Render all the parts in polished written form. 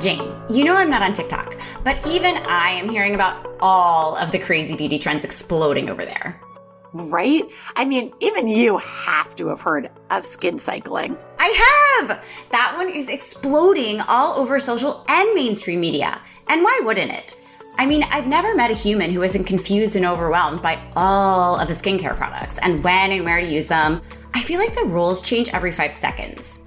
Jane, you know I'm not on TikTok, but even I am hearing about all of the crazy beauty trends exploding over there. Right? I mean, even you have to have heard of skin cycling. I have! That one is exploding all over social and mainstream media. And why wouldn't it? I mean, I've never met a human who isn't confused and overwhelmed by all of the skincare products and when and where to use them. I feel like the rules change every 5 seconds.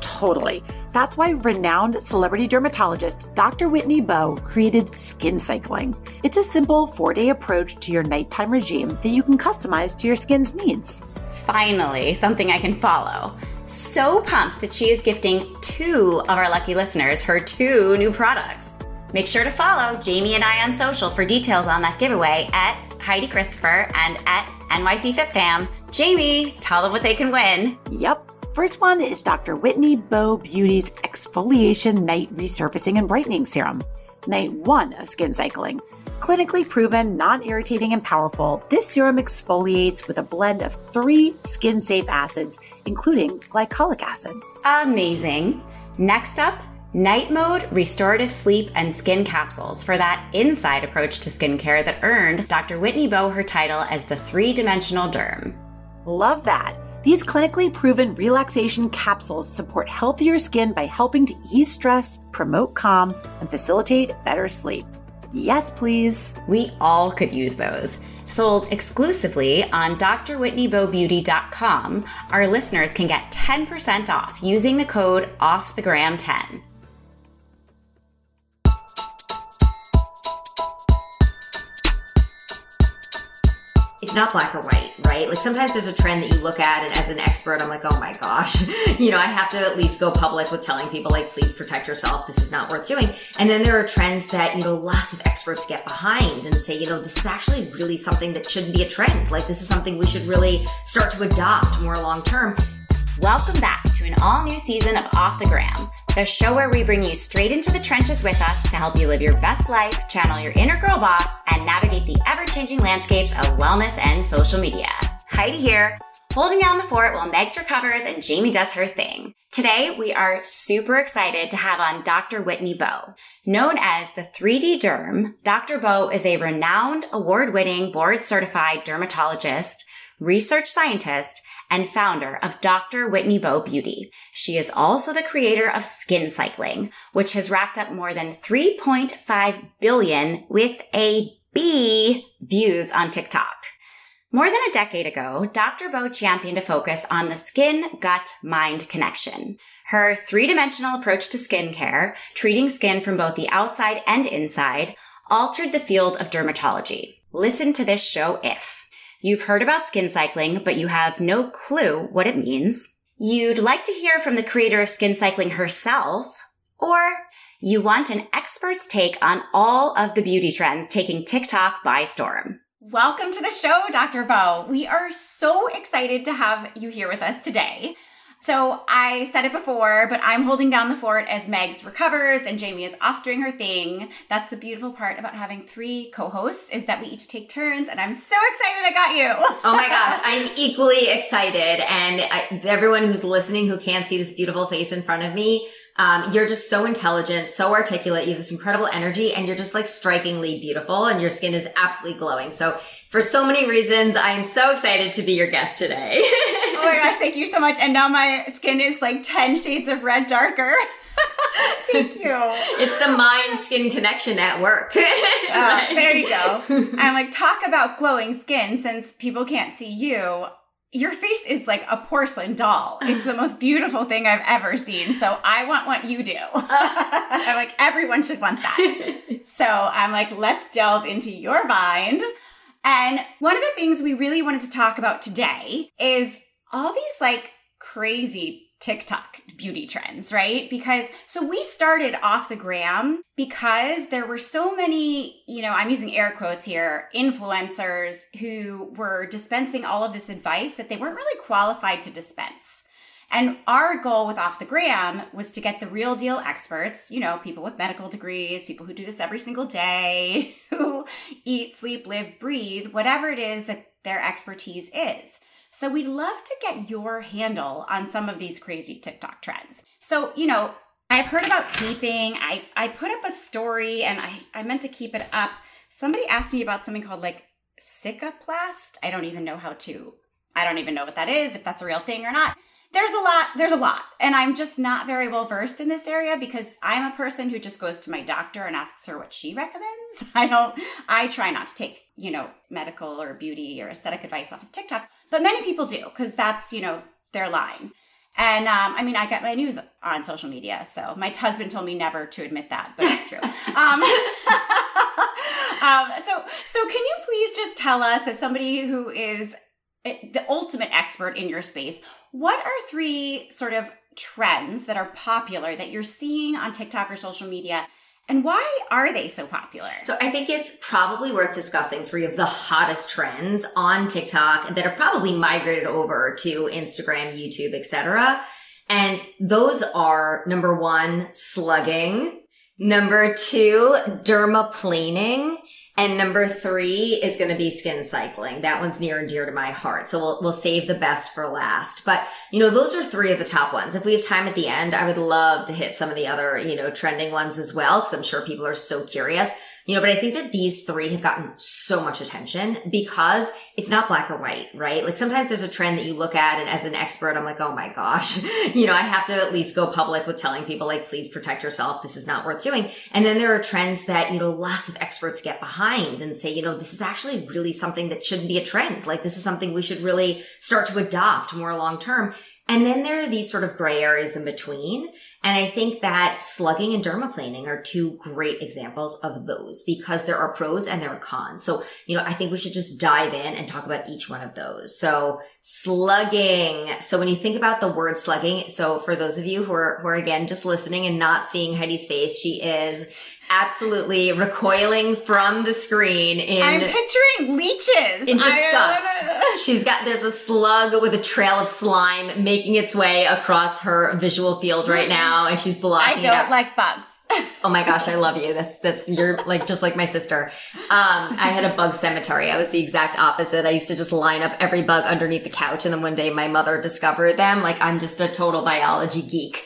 Totally. That's why renowned celebrity dermatologist Dr. Whitney Bowe created Skin Cycling. It's a simple 4-day approach to your nighttime regime that you can customize to your skin's needs. Finally, something I can follow. So pumped that she is gifting 2 of our lucky listeners her 2 new products. Make sure to follow Jamie and I on social for details on that giveaway at Heidi Christopher and at NYC FitFam. Jamie, tell them what they can win. Yep. First one is Dr. Whitney Bowe Beauty's Exfoliation Night Resurfacing and Brightening Serum. Night 1 of Skin Cycling. Clinically proven, non-irritating, and powerful, this serum exfoliates with a blend of 3 skin-safe acids, including glycolic acid. Amazing. Next up, Night Mode Restorative Sleep and Skin Capsules for that inside approach to skincare that earned Dr. Whitney Bowe her title as the 3-dimensional derm. Love that. These clinically proven relaxation capsules support healthier skin by helping to ease stress, promote calm, and facilitate better sleep. Yes, please. We all could use those. Sold exclusively on drwhitneybowbeauty.com, our listeners can get 10% off using the code OFFTHEGRAM10. It's not black or white, right? Like sometimes there's a trend that you look at and as an expert, I'm like, oh my gosh, you know, I have to at least go public with telling people like, please protect yourself. This is not worth doing. And then there are trends that, you know, lots of experts get behind and say, you know, this is actually really something that shouldn't be a trend. Like this is something we should really start to adopt more long term. Welcome back to an all new season of Off the Gram, the show where we bring you straight into the trenches with us to help you live your best life, channel your inner girl boss, and navigate the ever-changing landscapes of wellness and social media. Heidi here, holding down the fort while Megs recovers and Jamie does her thing. Today, we are super excited to have on Dr. Whitney Bowe. Known as the 3D Derm, Dr. Bowe is a renowned, award-winning, board-certified dermatologist, research scientist, and founder of Dr. Whitney Bowe Beauty. She is also the creator of Skin Cycling, which has racked up more than 3.5 billion with a B views on TikTok. More than a decade ago, Dr. Bowe championed a focus on the skin-gut-mind connection. Her 3-dimensional approach to skincare, treating skin from both the outside and inside, altered the field of dermatology. Listen to this show if you've heard about skin cycling, but you have no clue what it means. You'd like to hear from the creator of Skin Cycling herself, or you want an expert's take on all of the beauty trends taking TikTok by storm. Welcome to the show, Dr. Bowe. We are so excited to have you here with us today. So I said it before, but I'm holding down the fort as Megs recovers and Jamie is off doing her thing. That's the beautiful part about having 3 co-hosts is that we each take turns, and I'm so excited I got you. Oh my gosh, I'm equally excited. And everyone who's listening who can't see this beautiful face in front of me, you're just so intelligent, so articulate. You have this incredible energy and you're just like strikingly beautiful and your skin is absolutely glowing. So for so many reasons, I am so excited to be your guest today. Oh my gosh, thank you so much. And now my skin is like 10 shades of red darker. Thank you. It's the mind-skin connection at work. Right? There you go. I'm like, talk about glowing skin since people can't see you. Your face is like a porcelain doll. It's the most beautiful thing I've ever seen. So I want what you do. I'm like, everyone should want that. So I'm like, let's delve into your mind. And one of the things we really wanted to talk about today is all these like crazy TikTok beauty trends, right? Because so we started Off the Gram because there were so many, you know, I'm using air quotes here, influencers who were dispensing all of this advice that they weren't really qualified to dispense. And our goal with Off the Gram was to get the real deal experts, you know, people with medical degrees, people who do this every single day, who eat, sleep, live, breathe, whatever it is that their expertise is. So we'd love to get your handle on some of these crazy TikTok trends. So, you know, I've heard about taping. I put up a story and I meant to keep it up. Somebody asked me about something called like cicaplast. I don't even know what that is, if that's a real thing or not. There's a lot. And I'm just not very well versed in this area because I'm a person who just goes to my doctor and asks her what she recommends. I try not to take, medical or beauty or aesthetic advice off of TikTok, but many people do because that's, their line. And I get my news on social media. So my husband told me never to admit that, but it's true. So can you please just tell us, as somebody who is the ultimate expert in your space, what are three sort of trends that are popular that you're seeing on TikTok or social media? And why are they so popular? So I think it's probably worth discussing three of the hottest trends on TikTok that are probably migrated over to Instagram, YouTube, etc. And those are 1, slugging, 2, dermaplaning, and 3 is going to be skin cycling. That one's near and dear to my heart. So we'll save the best for last. But, those are three of the top ones. If we have time at the end, I would love to hit some of the other, trending ones as well, because I'm sure people are so curious. But I think that these three have gotten so much attention because it's not black or white, right? Like sometimes there's a trend that you look at and as an expert, I'm like, oh my gosh, I have to at least go public with telling people like, please protect yourself. This is not worth doing. And then there are trends that, lots of experts get behind and say, this is actually really something that shouldn't be a trend. Like this is something we should really start to adopt more long term. And then there are these sort of gray areas in between. And I think that slugging and dermaplaning are two great examples of those because there are pros and there are cons. So, I think we should just dive in and talk about each one of those. So slugging. So when you think about the word slugging, so for those of you who are again, just listening and not seeing Heidi's face, she is absolutely recoiling from the screen. I'm picturing leeches. In disgust. There's a slug with a trail of slime making its way across her visual field right now, and she's blocking it out. I don't like bugs. Oh my gosh, I love you. You're like, just like my sister. I had a bug cemetery. I was the exact opposite. I used to just line up every bug underneath the couch. And then one day my mother discovered them. Like I'm just a total biology geek.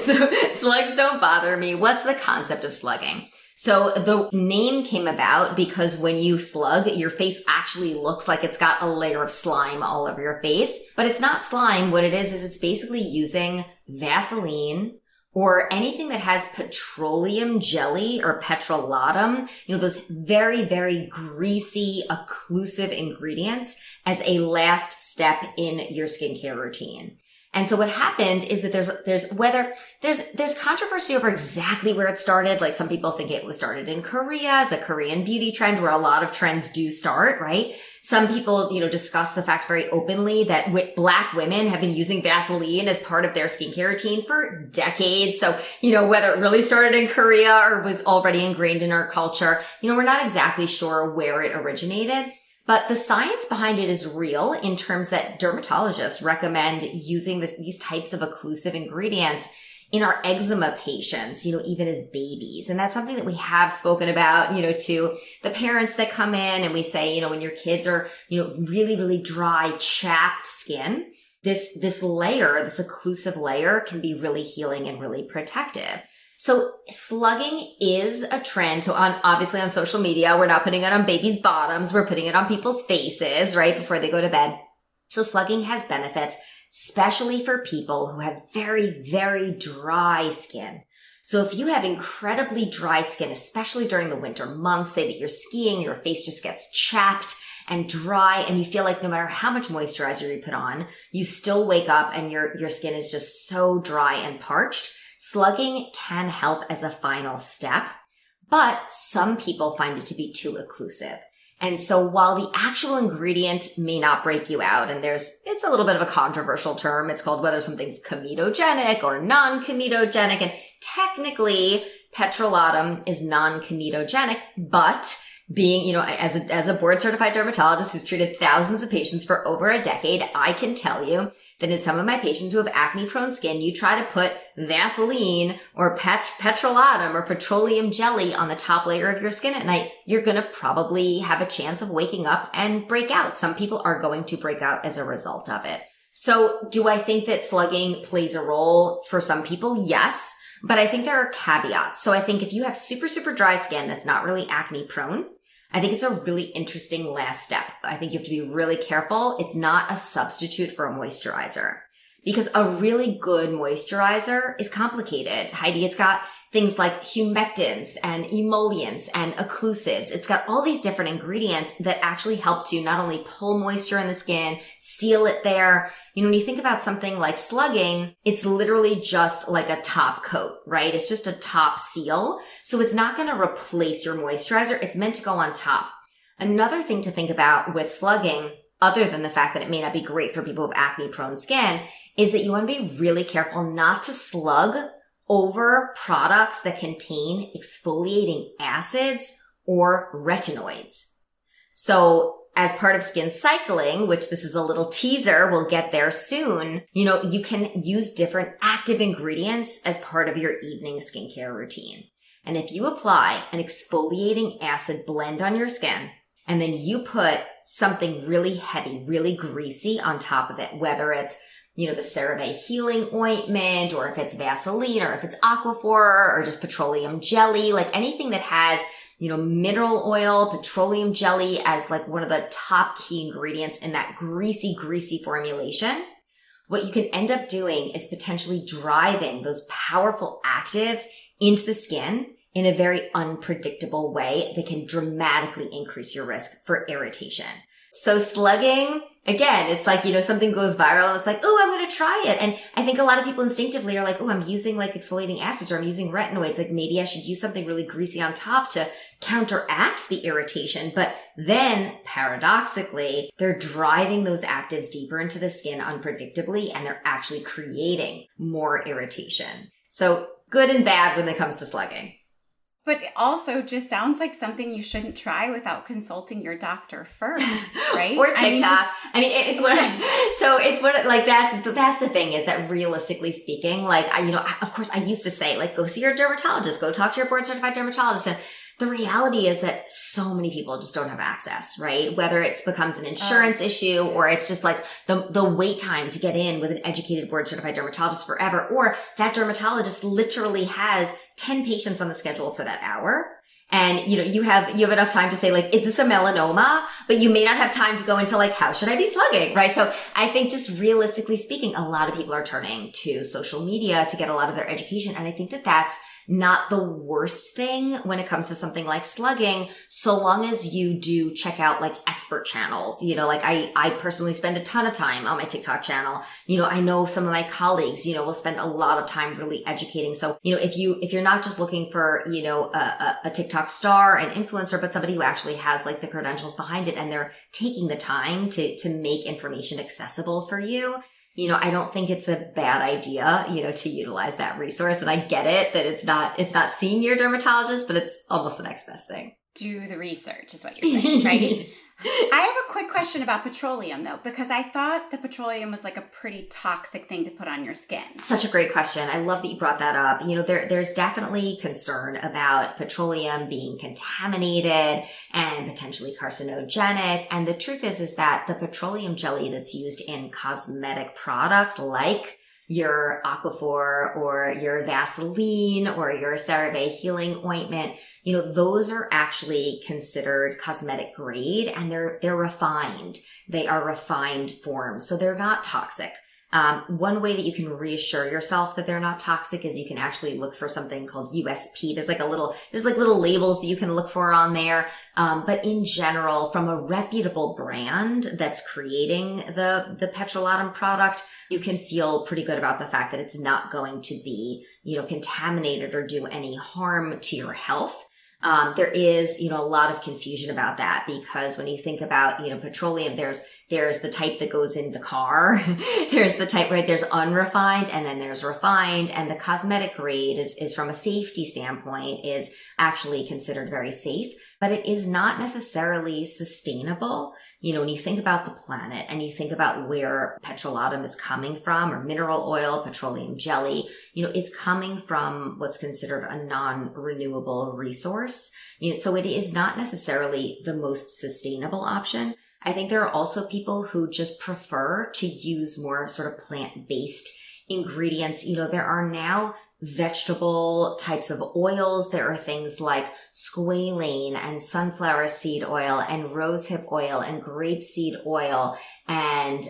So slugs don't bother me. What's the concept of slugging? So the name came about because when you slug, your face actually looks like it's got a layer of slime all over your face, but it's not slime. What it is it's basically using Vaseline or anything that has petroleum jelly or petrolatum, those very, very greasy, occlusive ingredients as a last step in your skincare routine. And so what happened is that there's controversy over exactly where it started. Like some people think it was started in Korea as a Korean beauty trend where a lot of trends do start, right? Some people, discuss the fact very openly that Black women have been using Vaseline as part of their skincare routine for decades. So, whether it really started in Korea or was already ingrained in our culture, we're not exactly sure where it originated. But the science behind it is real in terms that dermatologists recommend using these types of occlusive ingredients in our eczema patients, even as babies. And that's something that we have spoken about, to the parents that come in and we say, when your kids are, really, really dry, chapped skin, this occlusive layer can be really healing and really protective. So slugging is a trend. So obviously on social media, we're not putting it on babies' bottoms. We're putting it on people's faces, right? Before they go to bed. So slugging has benefits, especially for people who have very, very dry skin. So if you have incredibly dry skin, especially during the winter months, say that you're skiing, your face just gets chapped and dry, and you feel like no matter how much moisturizer you put on, you still wake up and your skin is just so dry and parched. Slugging can help as a final step, but some people find it to be too occlusive. And so while the actual ingredient may not break you out, and it's a little bit of a controversial term, it's called whether something's comedogenic or non-comedogenic, and technically petrolatum is non-comedogenic, but being, as a board certified dermatologist who's treated thousands of patients for over a decade, I can tell you that in some of my patients who have acne prone skin, you try to put Vaseline or petrolatum or petroleum jelly on the top layer of your skin at night, you're going to probably have a chance of waking up and break out. Some people are going to break out as a result of it. So do I think that slugging plays a role for some people? Yes, but I think there are caveats. So I think if you have super, super dry skin that's not really acne prone, I think it's a really interesting last step. I think you have to be really careful. It's not a substitute for a moisturizer, because a really good moisturizer is complicated, Heidi. It's got things like humectants and emollients and occlusives. It's got all these different ingredients that actually help to not only pull moisture in the skin, seal it there. You know, when you think about something like slugging, it's literally just like a top coat, right? It's just a top seal. So it's not going to replace your moisturizer. It's meant to go on top. Another thing to think about with slugging, other than the fact that it may not be great for people with acne-prone skin, is that you want to be really careful not to slug over products that contain exfoliating acids or retinoids. So as part of skin cycling, which this is a little teaser, we'll get there soon, you know, you can use different active ingredients as part of your evening skincare routine. And if you apply an exfoliating acid blend on your skin, and then you put something really heavy, really greasy on top of it, whether it's, you know, the CeraVe healing ointment, or if it's Vaseline, or if it's Aquaphor, or just petroleum jelly, like anything that has, you know, mineral oil, petroleum jelly as like one of the top key ingredients in that greasy, greasy formulation. What you can end up doing is potentially driving those powerful actives into the skin in a very unpredictable way that can dramatically increase your risk for irritation. So slugging, again, it's like, you know, something goes viral and it's like, oh, I'm going to try it. And I think a lot of people instinctively are like, oh, I'm using like exfoliating acids, or I'm using retinoids. Like maybe I should use something really greasy on top to counteract the irritation. But then paradoxically, they're driving those actives deeper into the skin unpredictably, and they're actually creating more irritation. So good and bad when it comes to slugging. But it also just sounds like something you shouldn't try without consulting your doctor first, right? Or TikTok. That's the thing, is that realistically speaking, like, of course I used to say, like, go see your dermatologist, go talk to your board certified dermatologist. And the reality is that so many people just don't have access, right? Whether it becomes an insurance issue, or it's just like the wait time to get in with an educated board certified dermatologist forever, or that dermatologist literally has 10 patients on the schedule for that hour. And, you know, you have enough time to say, like, is this a melanoma? But you may not have time to go into, like, how should I be slugging? Right. So I think just realistically speaking, a lot of people are turning to social media to get a lot of their education. And I think that that's not the worst thing when it comes to something like slugging, so long as you do check out like expert channels. You know, like I personally spend a ton of time on my TikTok channel. You know, I know some of my colleagues, you know, will spend a lot of time really educating. So, you know, if you're not just looking for, you know, a TikTok star, an influencer, but somebody who actually has like the credentials behind it, and they're taking the time to make information accessible for you. You know, I don't think it's a bad idea, you know, to utilize that resource. And I get it that it's not seeing your dermatologist, but it's almost the next best thing. Do the research is what you're saying, right? I have a quick question about petroleum, though, because I thought the petroleum was like a pretty toxic thing to put on your skin. Such a great question. I love that you brought that up. You know, there's definitely concern about petroleum being contaminated and potentially carcinogenic. And the truth is that the petroleum jelly that's used in cosmetic products like your Aquaphor or your Vaseline or your CeraVe healing ointment, you know, those are actually considered cosmetic grade, and they're refined. They are refined forms. So they're not toxic. One way that you can reassure yourself that they're not toxic is you can actually look for something called USP. There's like little labels that you can look for on there. But in general, from a reputable brand that's creating the petrolatum product, you can feel pretty good about the fact that it's not going to be, you know, contaminated or do any harm to your health. There is, you know, a lot of confusion about that, because when you think about, you know, petroleum, there's the type that goes in the car, there's the type, right? There's unrefined, and then there's refined, and the cosmetic grade is from a safety standpoint is actually considered very safe, but it is not necessarily sustainable. You know, when you think about the planet and you think about where petrolatum is coming from, or mineral oil, petroleum jelly, you know, it's coming from what's considered a non-renewable resource. You know, so it is not necessarily the most sustainable option. I think there are also people who just prefer to use more sort of plant-based ingredients. You know, there are now vegetable types of oils. There are things like squalane and sunflower seed oil and rosehip oil and grapeseed oil. And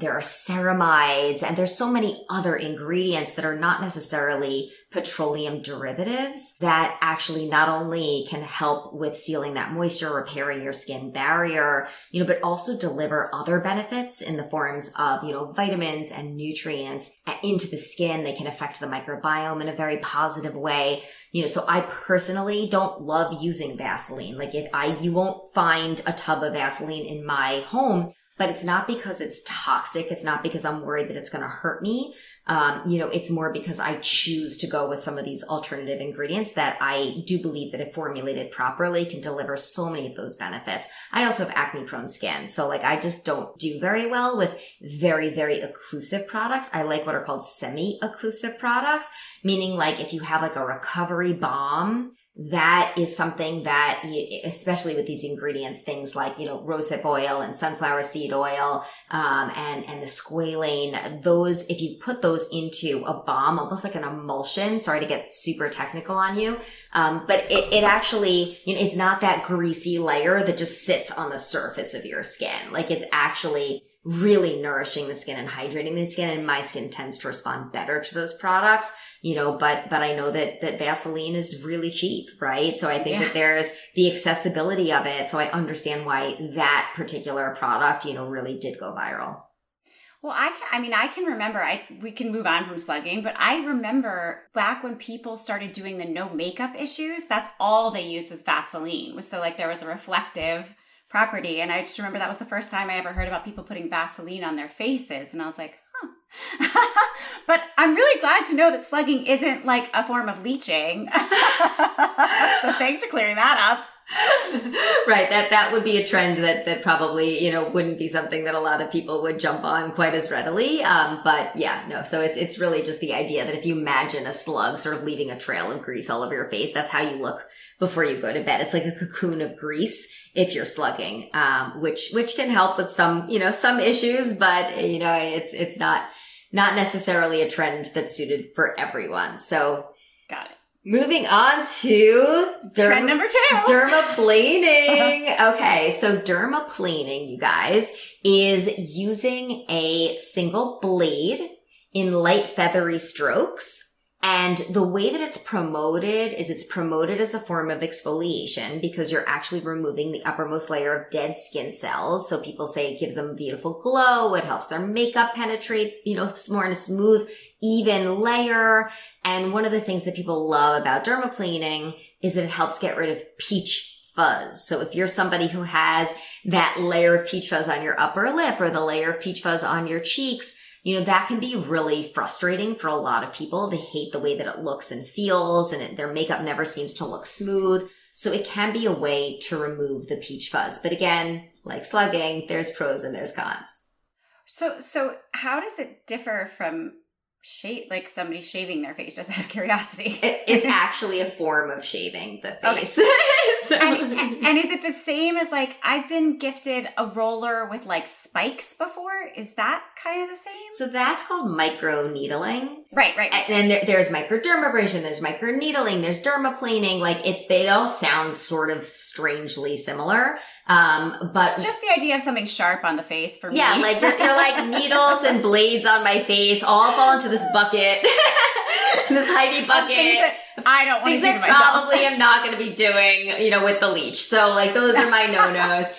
there are ceramides, and there's so many other ingredients that are not necessarily petroleum derivatives that actually not only can help with sealing that moisture, repairing your skin barrier, you know, but also deliver other benefits in the forms of, you know, vitamins and nutrients into the skin. They can affect the microbiome in a very positive way. You know, so I personally don't love using Vaseline. Like you won't find a tub of Vaseline in my home, but it's not because it's toxic. It's not because I'm worried that it's going to hurt me. You know, it's more because I choose to go with some of these alternative ingredients that I do believe that if formulated properly can deliver so many of those benefits. I also have acne prone skin. So like, I just don't do very well with very, very occlusive products. I like what are called semi-occlusive products, meaning like if you have like a recovery balm, that is something that, especially with these ingredients, things like, you know, rosehip oil and sunflower seed oil, and the squalane, those, if you put those into a balm, almost like an emulsion, sorry to get super technical on you. But it actually, you know, it's not that greasy layer that just sits on the surface of your skin. Like it's actually really nourishing the skin and hydrating the skin, and my skin tends to respond better to those products, you know, but I know that Vaseline is really cheap, right? So I think that there's the accessibility of it. So I understand why that particular product, you know, really did go viral. Well, I can remember, we can move on from slugging, but I remember back when people started doing the no makeup issues, that's all they used was Vaseline. So like there was a reflective property. And I just remember that was the first time I ever heard about people putting Vaseline on their faces. And I was like, huh. But I'm really glad to know that slugging isn't like a form of leaching. So thanks for clearing that up. Right. That would be a trend that probably, you know, wouldn't be something that a lot of people would jump on quite as readily. But yeah, no. So it's really just the idea that if you imagine a slug sort of leaving a trail of grease all over your face, that's how you look before you go to bed. It's like a cocoon of grease if you're slugging, which can help with some, you know, some issues, but you know, it's not necessarily a trend that's suited for everyone. So got it. Moving on to trend number two, dermaplaning. Okay. So dermaplaning, you guys, is using a single blade in light feathery strokes. And the way that it's promoted is it's promoted as a form of exfoliation because you're actually removing the uppermost layer of dead skin cells. So people say it gives them a beautiful glow. It helps their makeup penetrate, you know, more in a smooth, even layer. And one of the things that people love about dermaplaning is that it helps get rid of peach fuzz. So if you're somebody who has that layer of peach fuzz on your upper lip or the layer of peach fuzz on your cheeks, you know, that can be really frustrating for a lot of people. They hate the way that it looks and feels, and their makeup never seems to look smooth. So it can be a way to remove the peach fuzz. But again, like slugging, there's pros and there's cons. So how does it differ from like somebody shaving their face, just out of curiosity? It's actually a form of shaving the face. Okay. So. And is it the same as like, I've been gifted a roller with like spikes before? Is that kind of the same? So that's called microneedling. Right. And then there's microdermabrasion, there's microneedling, there's dermaplaning. Like they all sound sort of strangely similar. But just the idea of something sharp on the face for me. Yeah, like you're like needles and blades on my face all fall into this bucket, this Heidi bucket. I don't want to do myself. Things I probably am not going to be doing, you know, with the leech. So like those are my no-nos.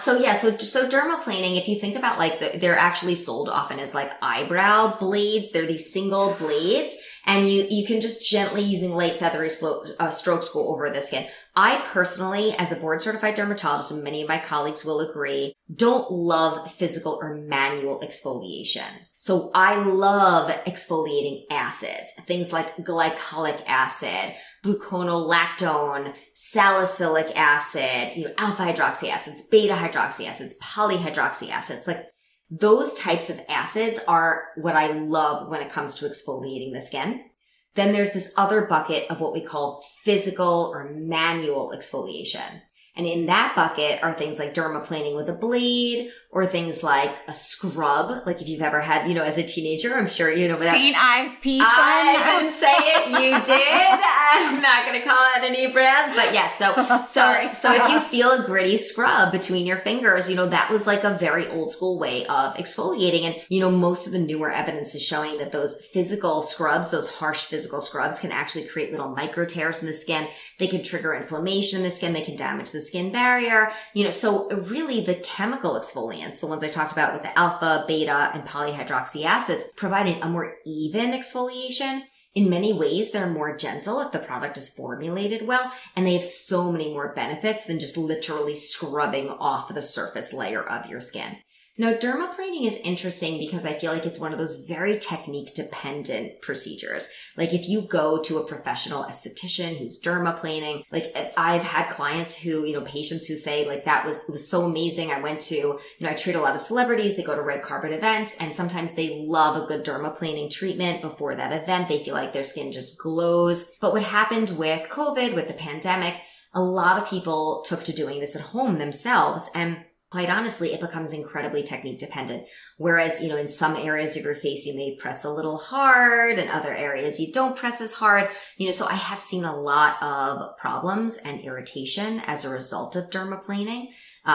So dermaplaning, if you think about like they're actually sold often as like eyebrow blades. They're these single blades, and you can just gently using light feathery strokes go over the skin. I personally, as a board certified dermatologist, and many of my colleagues will agree, don't love physical or manual exfoliation. So I love exfoliating acids, things like glycolic acid, gluconolactone, salicylic acid, you know, alpha hydroxy acids, beta hydroxy acids, polyhydroxy acids. Like those types of acids are what I love when it comes to exfoliating the skin. Then there's this other bucket of what we call physical or manual exfoliation. And in that bucket are things like dermaplaning with a bleed, or things like a scrub. Like if you've ever had, you know, as a teenager, I'm sure, you know, St. Ives peach one. I didn't say it. You did. I'm not going to call out any brands, but yes. So if you feel a gritty scrub between your fingers, you know, that was like a very old school way of exfoliating. And, you know, most of the newer evidence is showing that those physical scrubs, those harsh physical scrubs, can actually create little micro tears in the skin. They can trigger inflammation in the skin. They can damage the skin barrier, you know. So really the chemical exfoliants, the ones I talked about with the alpha, beta, and polyhydroxy acids, provided a more even exfoliation. In many ways, they're more gentle if the product is formulated well, and they have so many more benefits than just literally scrubbing off the surface layer of your skin. Now, dermaplaning is interesting because I feel like it's one of those very technique-dependent procedures. Like if you go to a professional esthetician who's dermaplaning, like I've had clients who, you know, patients who say like, it was so amazing. I went to, you know, I treat a lot of celebrities. They go to red carpet events, and sometimes they love a good dermaplaning treatment before that event. They feel like their skin just glows. But what happened with COVID, with the pandemic, a lot of people took to doing this at home themselves, and quite honestly, it becomes incredibly technique dependent. Whereas, you know, in some areas of your face, you may press a little hard, and other areas you don't press as hard, you know, so I have seen a lot of problems and irritation as a result of dermaplaning.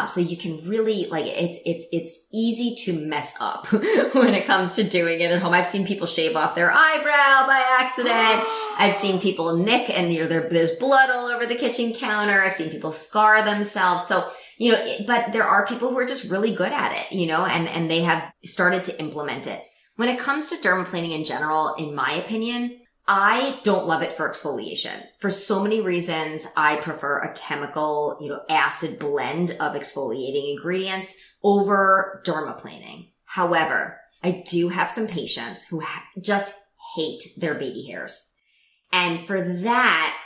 So you can really, like, it's easy to mess up when it comes to doing it at home. I've seen people shave off their eyebrow by accident. I've seen people nick and, you know, there's blood all over the kitchen counter. I've seen people scar themselves. So, you know, but there are people who are just really good at it, you know, and they have started to implement it. When it comes to dermaplaning in general, in my opinion, I don't love it for exfoliation. For so many reasons, I prefer a chemical, you know, acid blend of exfoliating ingredients over dermaplaning. However, I do have some patients who just hate their baby hairs. And for that,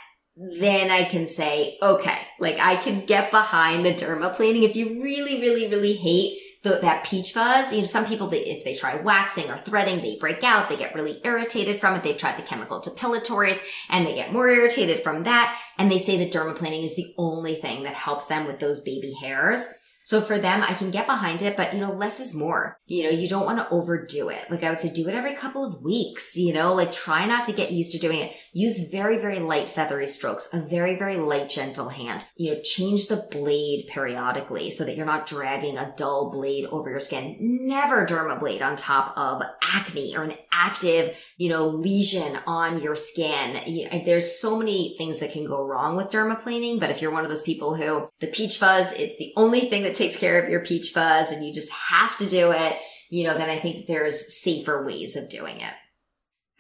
then I can say, okay, like I can get behind the dermaplaning. If you really, really, really hate that peach fuzz, you know, some people, if they try waxing or threading, they break out, they get really irritated from it. They've tried the chemical depilatories and they get more irritated from that. And they say that dermaplaning is the only thing that helps them with those baby hairs. So for them, I can get behind it, but, you know, less is more. You know, you don't want to overdo it. Like I would say, do it every couple of weeks, you know, like try not to get used to doing it. Use very, very light feathery strokes, a very, very light, gentle hand. You know, change the blade periodically so that you're not dragging a dull blade over your skin. Never dermablade on top of acne or an active, you know, lesion on your skin. You know, there's so many things that can go wrong with dermaplaning, but if you're one of those people who the peach fuzz, it's the only thing that takes care of your peach fuzz and you just have to do it, you know, then I think there's safer ways of doing it.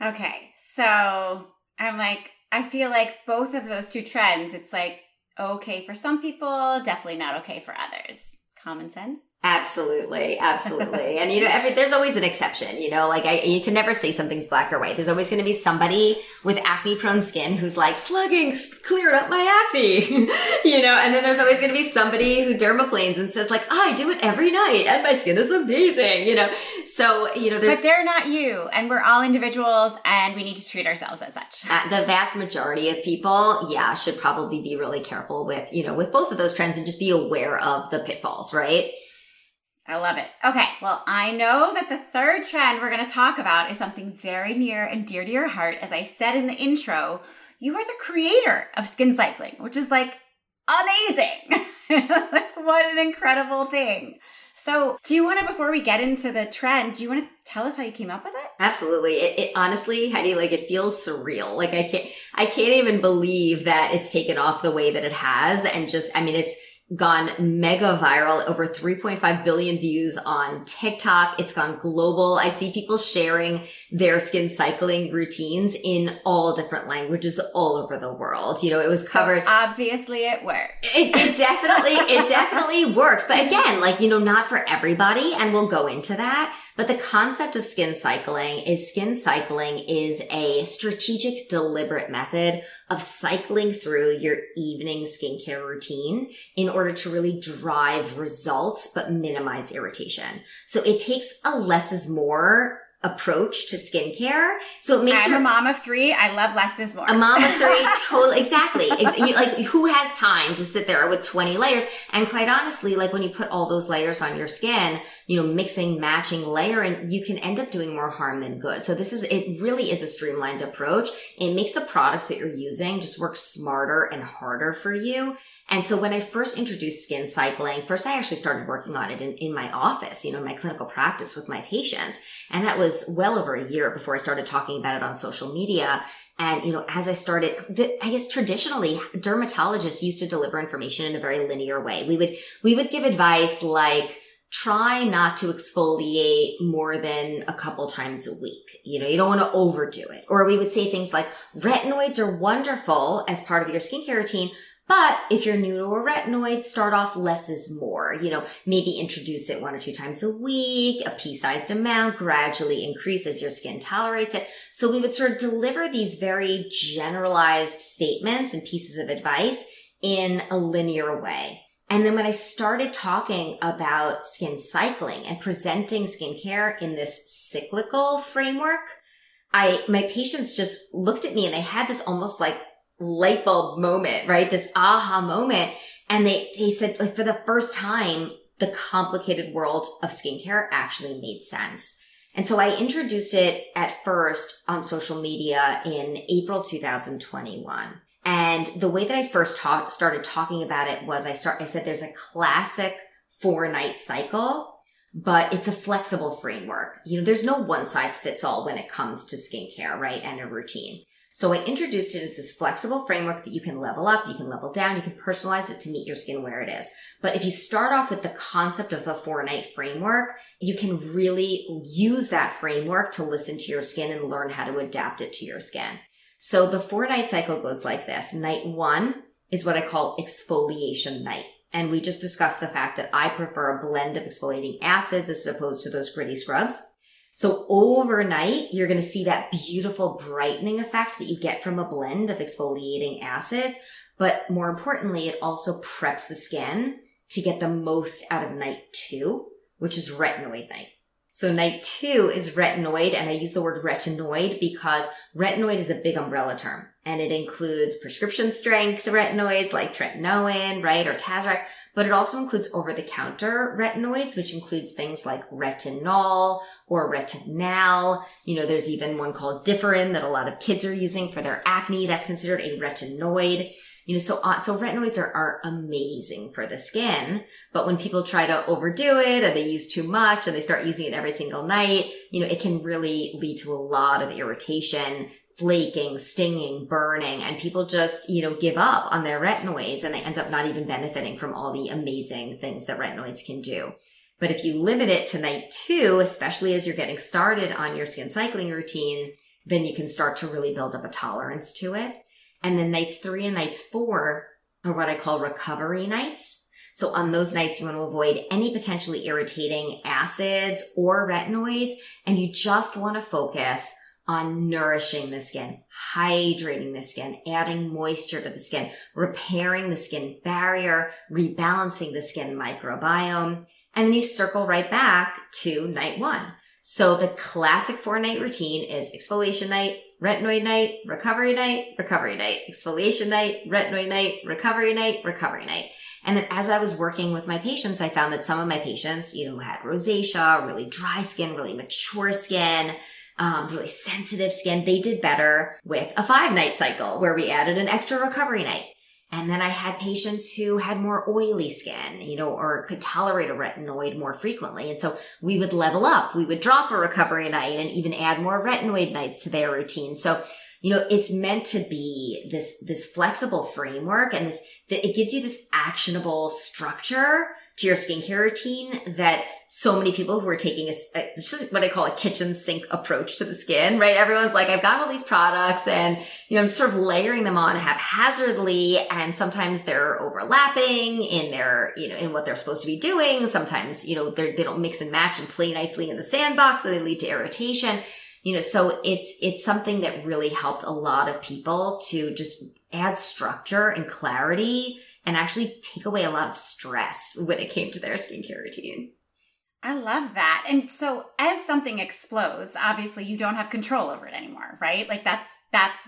Okay. So I'm like, I feel like both of those two trends, it's like, okay for some people, definitely not okay for others. Common sense. Absolutely. Absolutely. And, you know, there's always an exception, you know, like you can never say something's black or white. There's always going to be somebody with acne prone skin who's like, slugging cleared up my acne, you know, and then there's always going to be somebody who dermaplanes and says like, I do it every night and my skin is amazing, you know? So, you know, but they're not you, and we're all individuals and we need to treat ourselves as such. The vast majority of people, yeah, should probably be really careful with, you know, with both of those trends and just be aware of the pitfalls, right? I love it. Okay. Well, I know that the third trend we're going to talk about is something very near and dear to your heart. As I said in the intro, you are the creator of Skin Cycling, which is like amazing. Like, what an incredible thing. So do you want to, before we get into the trend, do you want to tell us how you came up with it? Absolutely. It honestly, Heidi, like it feels surreal. Like I can't even believe that it's taken off the way that it has. And just, I mean, it's gone mega viral, over 3.5 billion views on TikTok. It's gone global. I see people sharing their skin cycling routines in all different languages all over the world. You know, it was covered. So obviously it works. It definitely works. But again, like, you know, not for everybody, and we'll go into that. But the concept of skin cycling is a strategic, deliberate method of cycling through your evening skincare routine in order to really drive results, but minimize irritation. So it takes a less is more approach to skincare. So it makes I'm a mom of three. I love less is more. A mom of three. Totally. Exactly. Like, who has time to sit there with 20 layers? And quite honestly, like when you put all those layers on your skin, you know, mixing, matching, layering, you can end up doing more harm than good. So this is, it really is a streamlined approach. It makes the products that you're using just work smarter and harder for you. And so when I first introduced Skin Cycling, first I actually started working on it in my office, you know, in my clinical practice with my patients. And that was well over a year before I started talking about it on social media. And, you know, as I started, I guess traditionally dermatologists used to deliver information in a very linear way. We would give advice like, try not to exfoliate more than a couple times a week. You know, you don't want to overdo it. Or we would say things like, retinoids are wonderful as part of your skincare routine, but if you're new to a retinoid, start off less is more. You know, maybe introduce it 1 or 2 times a week, a pea-sized amount, gradually increase as your skin tolerates it. So we would sort of deliver these very generalized statements and pieces of advice in a linear way. And then when I started talking about Skin Cycling and presenting skincare in this cyclical framework, my patients just looked at me and they had this almost like light bulb moment, right? This aha moment. And they said, like, for the first time, the complicated world of skincare actually made sense. And so I introduced it at first on social media in April 2021. And the way that I first started talking about it was I said there's a classic 4-night cycle, but it's a flexible framework. You know, there's no one size fits all when it comes to skincare, right? And a routine. So I introduced it as this flexible framework that you can level up, you can level down, you can personalize it to meet your skin where it is. But if you start off with the concept of the 4-night framework, you can really use that framework to listen to your skin and learn how to adapt it to your skin. So the 4-night cycle goes like this. Night 1 is what I call exfoliation night. And we just discussed the fact that I prefer a blend of exfoliating acids as opposed to those gritty scrubs. So overnight, you're going to see that beautiful brightening effect that you get from a blend of exfoliating acids. But more importantly, it also preps the skin to get the most out of night 2, which is retinoid night. So night 2 is retinoid, and I use the word retinoid because retinoid is a big umbrella term, and it includes prescription strength retinoids like tretinoin, right, or Tazorac, but it also includes over-the-counter retinoids, which includes things like retinol or retinal. You know, there's even one called Differin that a lot of kids are using for their acne. That's considered a retinoid. You know, so retinoids are amazing for the skin, but when people try to overdo it and they use too much and they start using it every single night, you know, it can really lead to a lot of irritation, flaking, stinging, burning, and people just, you know, give up on their retinoids and they end up not even benefiting from all the amazing things that retinoids can do. But if you limit it to night 2, especially as you're getting started on your Skin Cycling routine, then you can start to really build up a tolerance to it. And then nights 3 and nights 4 are what I call recovery nights. So on those nights, you want to avoid any potentially irritating acids or retinoids, and you just want to focus on nourishing the skin, hydrating the skin, adding moisture to the skin, repairing the skin barrier, rebalancing the skin microbiome. And then you circle right back to night 1. So the classic 4-night routine is exfoliation night, retinoid night, recovery night, exfoliation night, retinoid night, recovery night, recovery night. And then as I was working with my patients, I found that some of my patients, you know, who had rosacea, really dry skin, really mature skin, really sensitive skin, they did better with a 5-night cycle where we added an extra recovery night. And then I had patients who had more oily skin, you know, or could tolerate a retinoid more frequently. And so we would level up, we would drop a recovery night and even add more retinoid nights to their routine. So, you know, it's meant to be this flexible framework, and it gives you this actionable structure to your skincare routine that so many people who are taking what I call a kitchen sink approach to the skin, right? Everyone's like, I've got all these products and, you know, I'm sort of layering them on haphazardly. And sometimes they're overlapping in their, you know, in what they're supposed to be doing. Sometimes, you know, they don't mix and match and play nicely in the sandbox, so they lead to irritation, you know, so it's something that really helped a lot of people to just add structure and clarity and actually take away a lot of stress when it came to their skincare routine. I love that. And so as something explodes, obviously you don't have control over it anymore, right? Like that's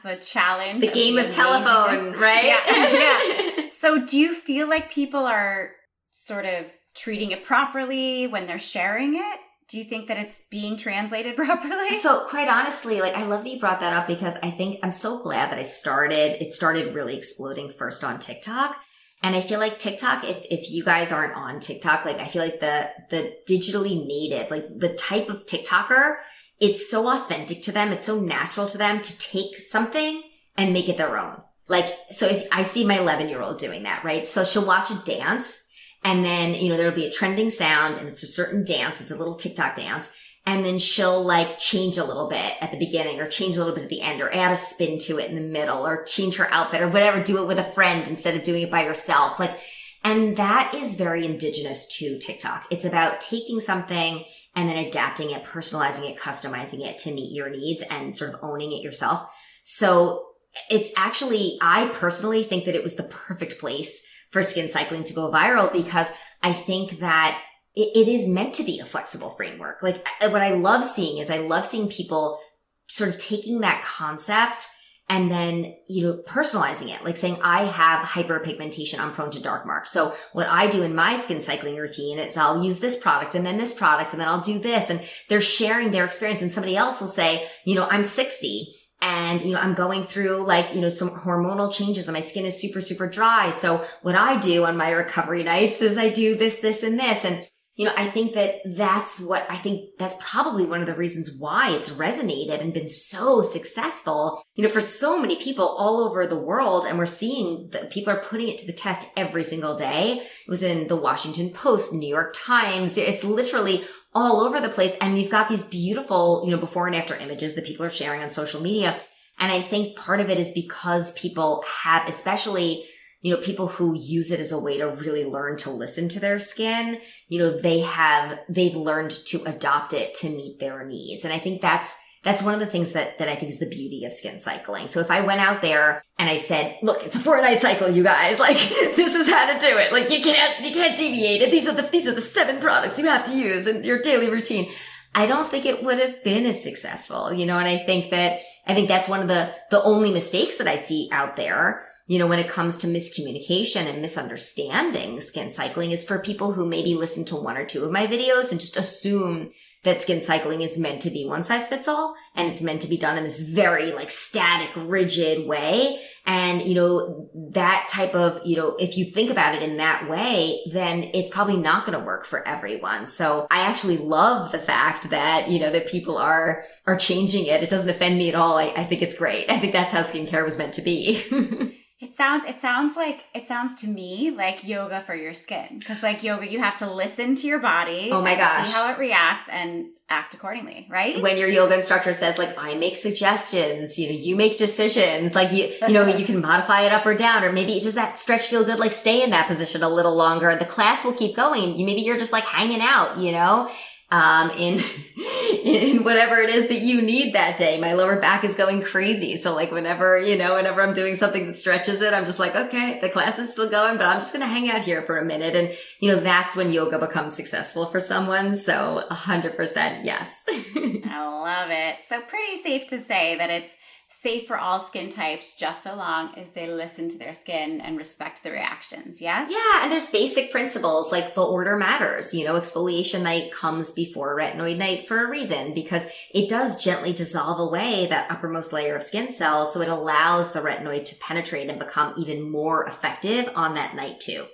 the challenge. The game of telephone, right? Yeah. Yeah. So do you feel like people are sort of treating it properly when they're sharing it? Do you think that it's being translated properly? So quite honestly, like I love that you brought that up because I think I'm so glad that it started really exploding first on TikTok. And I feel like TikTok, if you guys aren't on TikTok, like I feel like the digitally native, like the type of TikToker, it's so authentic to them. It's so natural to them to take something and make it their own. Like, so if I see my 11-year-old doing that, right? So she'll watch a dance and then, you know, there'll be a trending sound and it's a certain dance. It's a little TikTok dance. And then she'll like change a little bit at the beginning or change a little bit at the end or add a spin to it in the middle or change her outfit or whatever, do it with a friend instead of doing it by yourself. Like, and that is very indigenous to TikTok. It's about taking something and then adapting it, personalizing it, customizing it to meet your needs and sort of owning it yourself. So it's actually, I personally think that it was the perfect place for Skin Cycling to go viral because I think that it is meant to be a flexible framework. Like what I love seeing is I love seeing people sort of taking that concept and then, you know, personalizing it, like saying I have hyperpigmentation, I'm prone to dark marks. So what I do in my skin cycling routine is I'll use this product and then I'll do this. And they're sharing their experience and somebody else will say, you know, I'm 60 and, you know, I'm going through like, you know, some hormonal changes and my skin is super, super dry. So what I do on my recovery nights is I do this, this, and this. And you know, I think that's probably one of the reasons why it's resonated and been so successful, you know, for so many people all over the world. And we're seeing that people are putting it to the test every single day. It was in the Washington Post, New York Times. It's literally all over the place. And you've got these beautiful, you know, before and after images that people are sharing on social media. And I think part of it is because people have, especially, you know, people who use it as a way to really learn to listen to their skin, you know, they've learned to adopt it to meet their needs. And I think that's one of the things that I think is the beauty of skin cycling. So if I went out there and I said, look, it's a 4-night cycle, you guys, like this is how to do it. Like you can't deviate it. These are the 7 products you have to use in your daily routine. I don't think it would have been as successful, you know, and I think that's one of the only mistakes that I see out there. You know, when it comes to miscommunication and misunderstanding skin cycling is for people who maybe listen to 1 or 2 of my videos and just assume that skin cycling is meant to be one size fits all. And it's meant to be done in this very like static, rigid way. And, you know, that type of, you know, if you think about it in that way, then it's probably not going to work for everyone. So I actually love the fact that, you know, that people are changing it. It doesn't offend me at all. I think it's great. I think that's how skincare was meant to be. It sounds to me like yoga for your skin. Because like yoga, you have to listen to your body. Oh my gosh. See how it reacts and act accordingly, right? When your yoga instructor says like, I make suggestions, you know, you make decisions, like you know, you can modify it up or down, or maybe does that stretch feel good? Like stay in that position a little longer. The class will keep going. Maybe you're just like hanging out, you know? In whatever it is that you need that day. My lower back is going crazy. So like whenever I'm doing something that stretches it, I'm just like, okay, the class is still going, but I'm just going to hang out here for a minute. And you know, that's when yoga becomes successful for someone. So 100%. Yes. I love it. So pretty safe to say that it's safe for all skin types, just so long as they listen to their skin and respect the reactions. Yes? Yeah. And there's basic principles like the order matters. You know, exfoliation night comes before retinoid night for a reason because it does gently dissolve away that uppermost layer of skin cells. So it allows the retinoid to penetrate and become even more effective on that night too.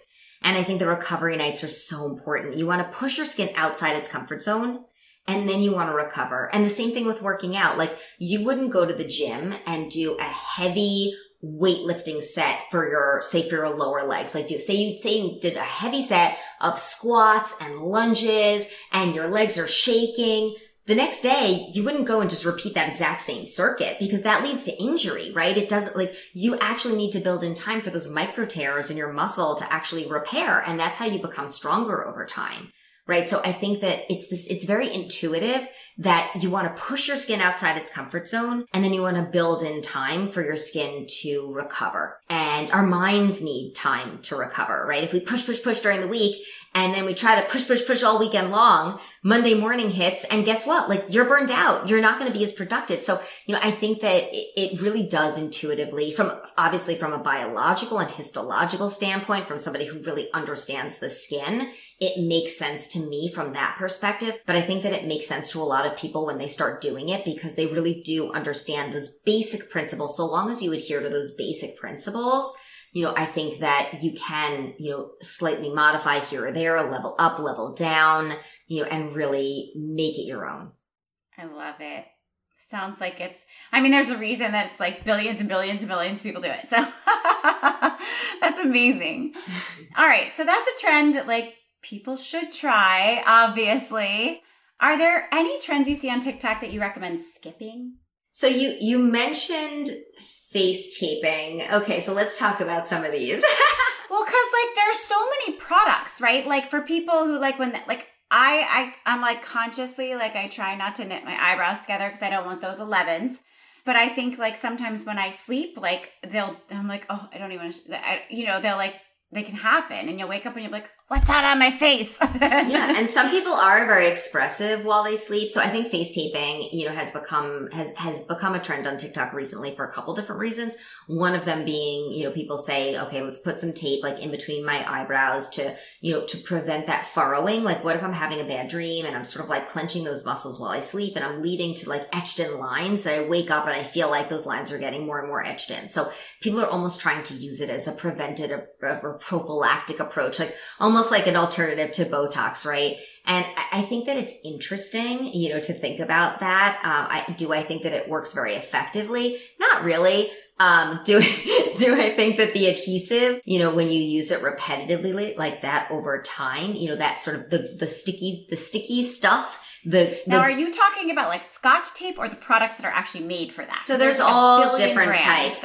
And I think the recovery nights are so important. You want to push your skin outside its comfort zone. And then you want to recover. And the same thing with working out. Like you wouldn't go to the gym and do a heavy weightlifting set for your, say for your lower legs. Like say you did a heavy set of squats and lunges and your legs are shaking. The next day you wouldn't go and just repeat that exact same circuit because that leads to injury, right? It doesn't, like you actually need to build in time for those micro tears in your muscle to actually repair. And that's how you become stronger over time. Right. So I think that it's very intuitive that you want to push your skin outside its comfort zone and then you want to build in time for your skin to recover. And our minds need time to recover, right? If we push during the week and then we try to push all weekend long. Monday morning hits, and guess what? Like, you're burned out. You're not going to be as productive. So, you know, I think that it really does intuitively, from obviously from a biological and histological standpoint, from somebody who really understands the skin, it makes sense to me from that perspective. But I think that it makes sense to a lot of people when they start doing it, because they really do understand those basic principles. So long as you adhere to those basic principles, you know, I think that you can, you know, slightly modify here or there, level up, level down, you know, and really make it your own. I love it. Sounds like it's, I mean, there's a reason that it's like billions and billions and billions of people do it. So that's amazing. All right. So that's a trend that like people should try, obviously. Are there any trends you see on TikTok that you recommend skipping? So you mentioned face taping. Okay, so let's talk about some of these. Well, because like there's so many products, right? Like for people who like when like I'm like consciously like I try not to knit my eyebrows together because I don't want those 11s. But I think like sometimes when I sleep, like I'm like, oh, I don't even, you know, they'll like, they can happen, and you'll wake up and you'll be like, what's out on my face? Yeah. And some people are very expressive while they sleep. So I think face taping, you know, has become a trend on TikTok recently for a couple different reasons. One of them being, you know, people say, okay, let's put some tape like in between my eyebrows to, you know, to prevent that furrowing. Like what if I'm having a bad dream and I'm sort of like clenching those muscles while I sleep, and I'm leading to like etched in lines that I wake up and I feel like those lines are getting more and more etched in. So people are almost trying to use it as a preventative or prophylactic approach, like almost like an alternative to Botox, right? And I think that it's interesting, you know, to think about that. I think that it works very effectively? Not really. Do I think that the adhesive, you know, when you use it repetitively like that over time, you know, that sort of the sticky stuff. Now, are you talking about like Scotch tape or the products that are actually made for that? So there's all different types.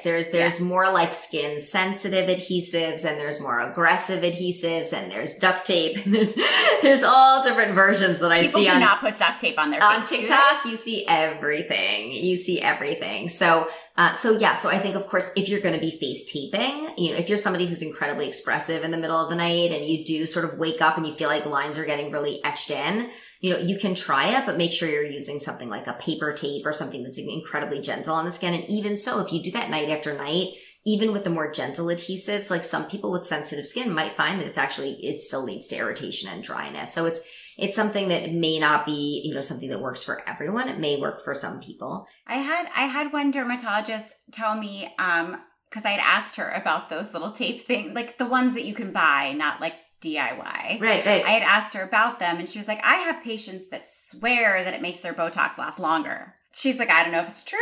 There's more like skin sensitive adhesives, and there's more aggressive adhesives, and there's duct tape. And there's all different versions that I see on. People do not put duct tape on their face. On TikTok, you see everything. You see everything. So I think, of course, if you're going to be face taping, you know, if you're somebody who's incredibly expressive in the middle of the night and you do sort of wake up and you feel like lines are getting really etched in, you know, you can try it, but make sure you're using something like a paper tape or something that's incredibly gentle on the skin. And even so, if you do that night after night, even with the more gentle adhesives, like some people with sensitive skin might find that it still leads to irritation and dryness. So it's something that may not be, you know, something that works for everyone. It may work for some people. I had one dermatologist tell me, because I had asked her about those little tape things, like the ones that you can buy, not like DIY. Right. I had asked her about them, and she was like, I have patients that swear that it makes their Botox last longer. She's like, I don't know if it's true.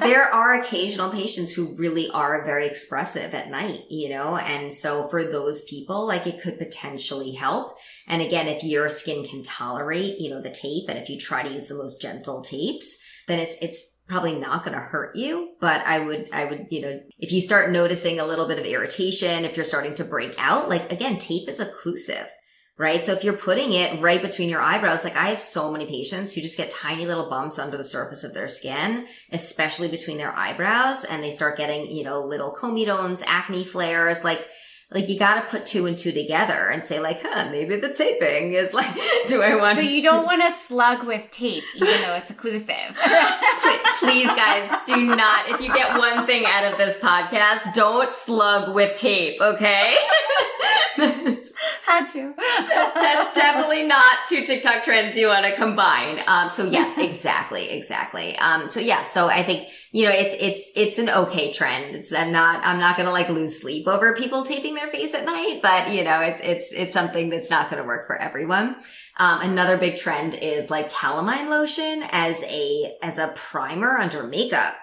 There are occasional patients who really are very expressive at night, you know, and so for those people, like it could potentially help. And again, if your skin can tolerate, you know, the tape, and if you try to use the most gentle tapes, then it's probably not going to hurt you. But I would, you know, if you start noticing a little bit of irritation, if you're starting to break out, like again, tape is occlusive. Right? So if you're putting it right between your eyebrows, like I have so many patients who just get tiny little bumps under the surface of their skin, especially between their eyebrows, and they start getting, you know, little comedones, acne flares, like you got to put two and two together and say like, maybe the taping is like, do I want to? So you don't want to slug with tape, even though it's occlusive. Please guys, do not. If you get one thing out of this podcast, don't slug with tape. Okay. Had to. That's definitely not two TikTok trends you want to combine. So yes, exactly. So I think, you know, it's an okay trend. I'm not going to like lose sleep over people taping their face at night, but you know, it's something that's not going to work for everyone. Another big trend is like calamine lotion as a primer under makeup.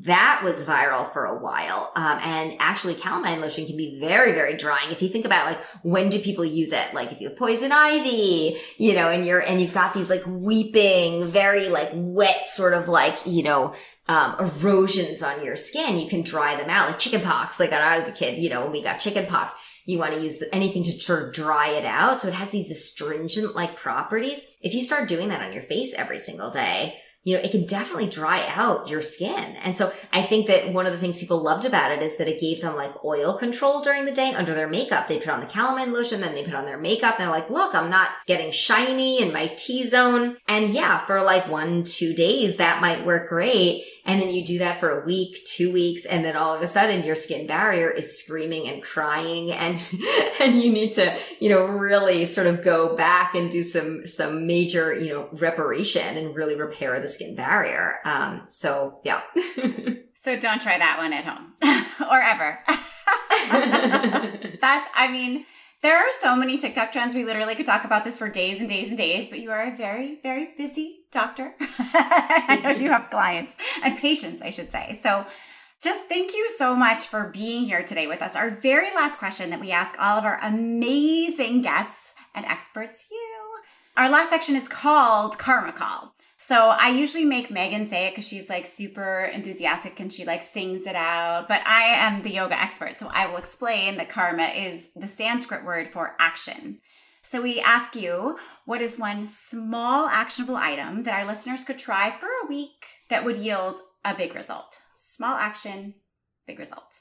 That was viral for a while. And actually calamine lotion can be very, very drying. If you think about like, when do people use it? Like if you have poison ivy, you know, and you've got these like weeping, very like wet sort of like, you know, erosions on your skin, you can dry them out like chicken pox. Like when I was a kid, you know, when we got chicken pox, you want to use anything to sort of dry it out. So it has these astringent like properties. If you start doing that on your face every single day, you know, it can definitely dry out your skin. And so I think that one of the things people loved about it is that it gave them like oil control during the day under their makeup. They put on the calamine lotion, then they put on their makeup, and they're like, look, I'm not getting shiny in my T-zone. And yeah, for like 1-2 days, that might work great. And then you do that for a week, 2 weeks, and then all of a sudden your skin barrier is screaming and crying, and you need to, you know, really sort of go back and do some major, you know, reparation and really repair the skin barrier. So yeah. So don't try that one at home or ever. That's, I mean, there are so many TikTok trends. We literally could talk about this for days and days and days, but you are a very, very busy doctor. I know you have clients and patients, I should say. So just thank you so much for being here today with us. Our very last question that we ask all of our amazing guests and experts, you. Our last section is called Karma Call. So I usually make Megan say it because she's like super enthusiastic and she like sings it out, but I am the yoga expert. So I will explain that karma is the Sanskrit word for action. So we ask you, what is one small actionable item that our listeners could try for a week that would yield a big result? Small action, big result.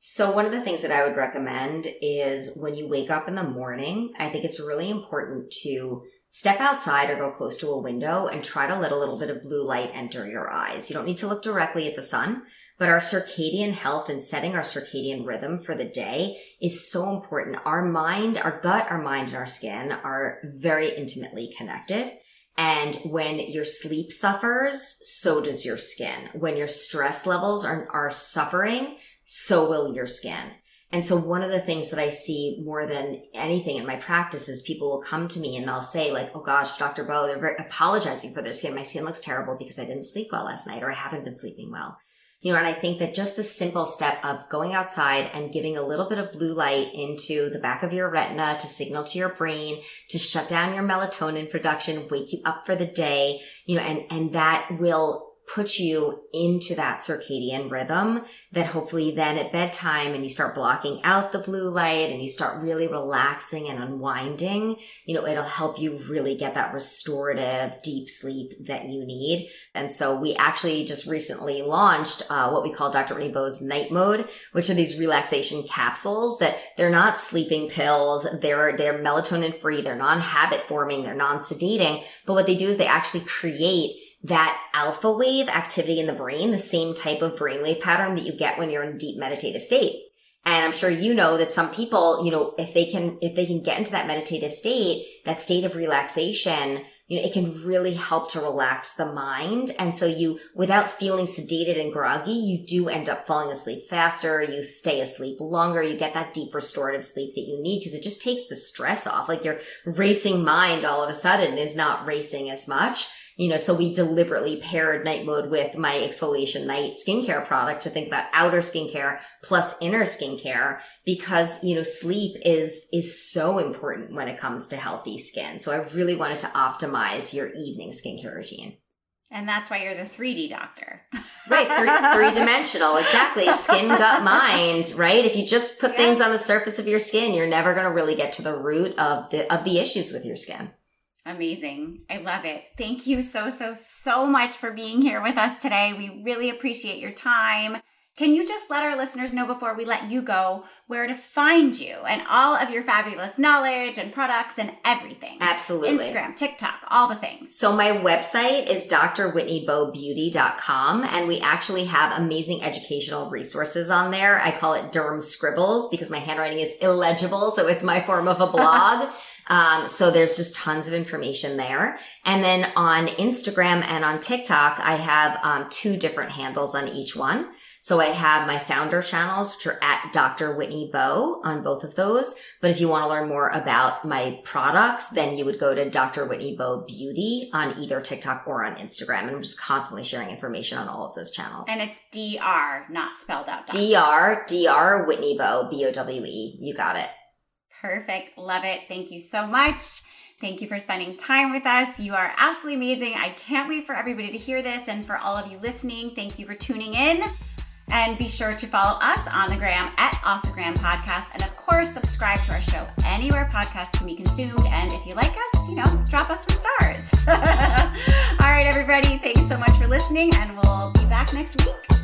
So one of the things that I would recommend is when you wake up in the morning, I think it's really important to step outside or go close to a window and try to let a little bit of blue light enter your eyes. You don't need to look directly at the sun, but our circadian health and setting our circadian rhythm for the day is so important. Our mind, our gut, our mind, and our skin are very intimately connected. And when your sleep suffers, so does your skin. When your stress levels are suffering, so will your skin. And so one of the things that I see more than anything in my practice is people will come to me and they'll say like, oh gosh, Dr. Bowe, they're very apologizing for their skin. My skin looks terrible because I didn't sleep well last night, or I haven't been sleeping well. You know, and I think that just the simple step of going outside and giving a little bit of blue light into the back of your retina to signal to your brain, to shut down your melatonin production, wake you up for the day, you know, and that will put you into that circadian rhythm that hopefully then at bedtime, and you start blocking out the blue light and you start really relaxing and unwinding, you know, it'll help you really get that restorative deep sleep that you need. And so we actually just recently launched what we call Dr. Whitney Bowe's Night Mode, which are these relaxation capsules that they're not sleeping pills. They're melatonin free. They're non-habit forming. They're non-sedating. But what they do is they actually create that alpha wave activity in the brain, the same type of brainwave pattern that you get when you're in a deep meditative state. And I'm sure you know that some people, you know, if they can get into that meditative state, that state of relaxation, you know, it can really help to relax the mind. And so you, without feeling sedated and groggy, you do end up falling asleep faster. You stay asleep longer. You get that deep restorative sleep that you need because it just takes the stress off. Like your racing mind all of a sudden is not racing as much. You know, so we deliberately paired Night Mode with my Exfoliation Night skincare product to think about outer skincare plus inner skincare, because, you know, sleep is so important when it comes to healthy skin. So I really wanted to optimize your evening skincare routine. And that's why you're the 3D doctor. Right. Three-dimensional. Exactly. Skin, gut, mind, right? If you just put things on the surface of your skin, you're never going to really get to the root of the issues with your skin. Amazing. I love it. Thank you so, so, so much for being here with us today. We really appreciate your time. Can you just let our listeners know before we let you go where to find you and all of your fabulous knowledge and products and everything? Absolutely. Instagram, TikTok, all the things. So my website is drwhitneybowbeauty.com, and we actually have amazing educational resources on there. I call it Derm Scribbles because my handwriting is illegible, so it's my form of a blog. So there's just tons of information there. And then on Instagram and on TikTok, I have 2 different handles on each one. So I have my founder channels, which are at Dr. Whitney Bowe on both of those. But if you want to learn more about my products, then you would go to Dr. Whitney Bowe Beauty on either TikTok or on Instagram. And I'm just constantly sharing information on all of those channels. And it's DR, not spelled out. DR Whitney Bowe, B-O-W-E. You got it. Perfect. Love it. Thank you so much. Thank you for spending time with us. You are absolutely amazing. I can't wait for everybody to hear this. And for all of you listening, thank you for tuning in. And be sure to follow us on the gram at Off the Gram Podcast. And of course, subscribe to our show anywhere podcasts can be consumed. And if you like us, drop us some stars. All right, everybody. Thanks so much for listening, and we'll be back next week.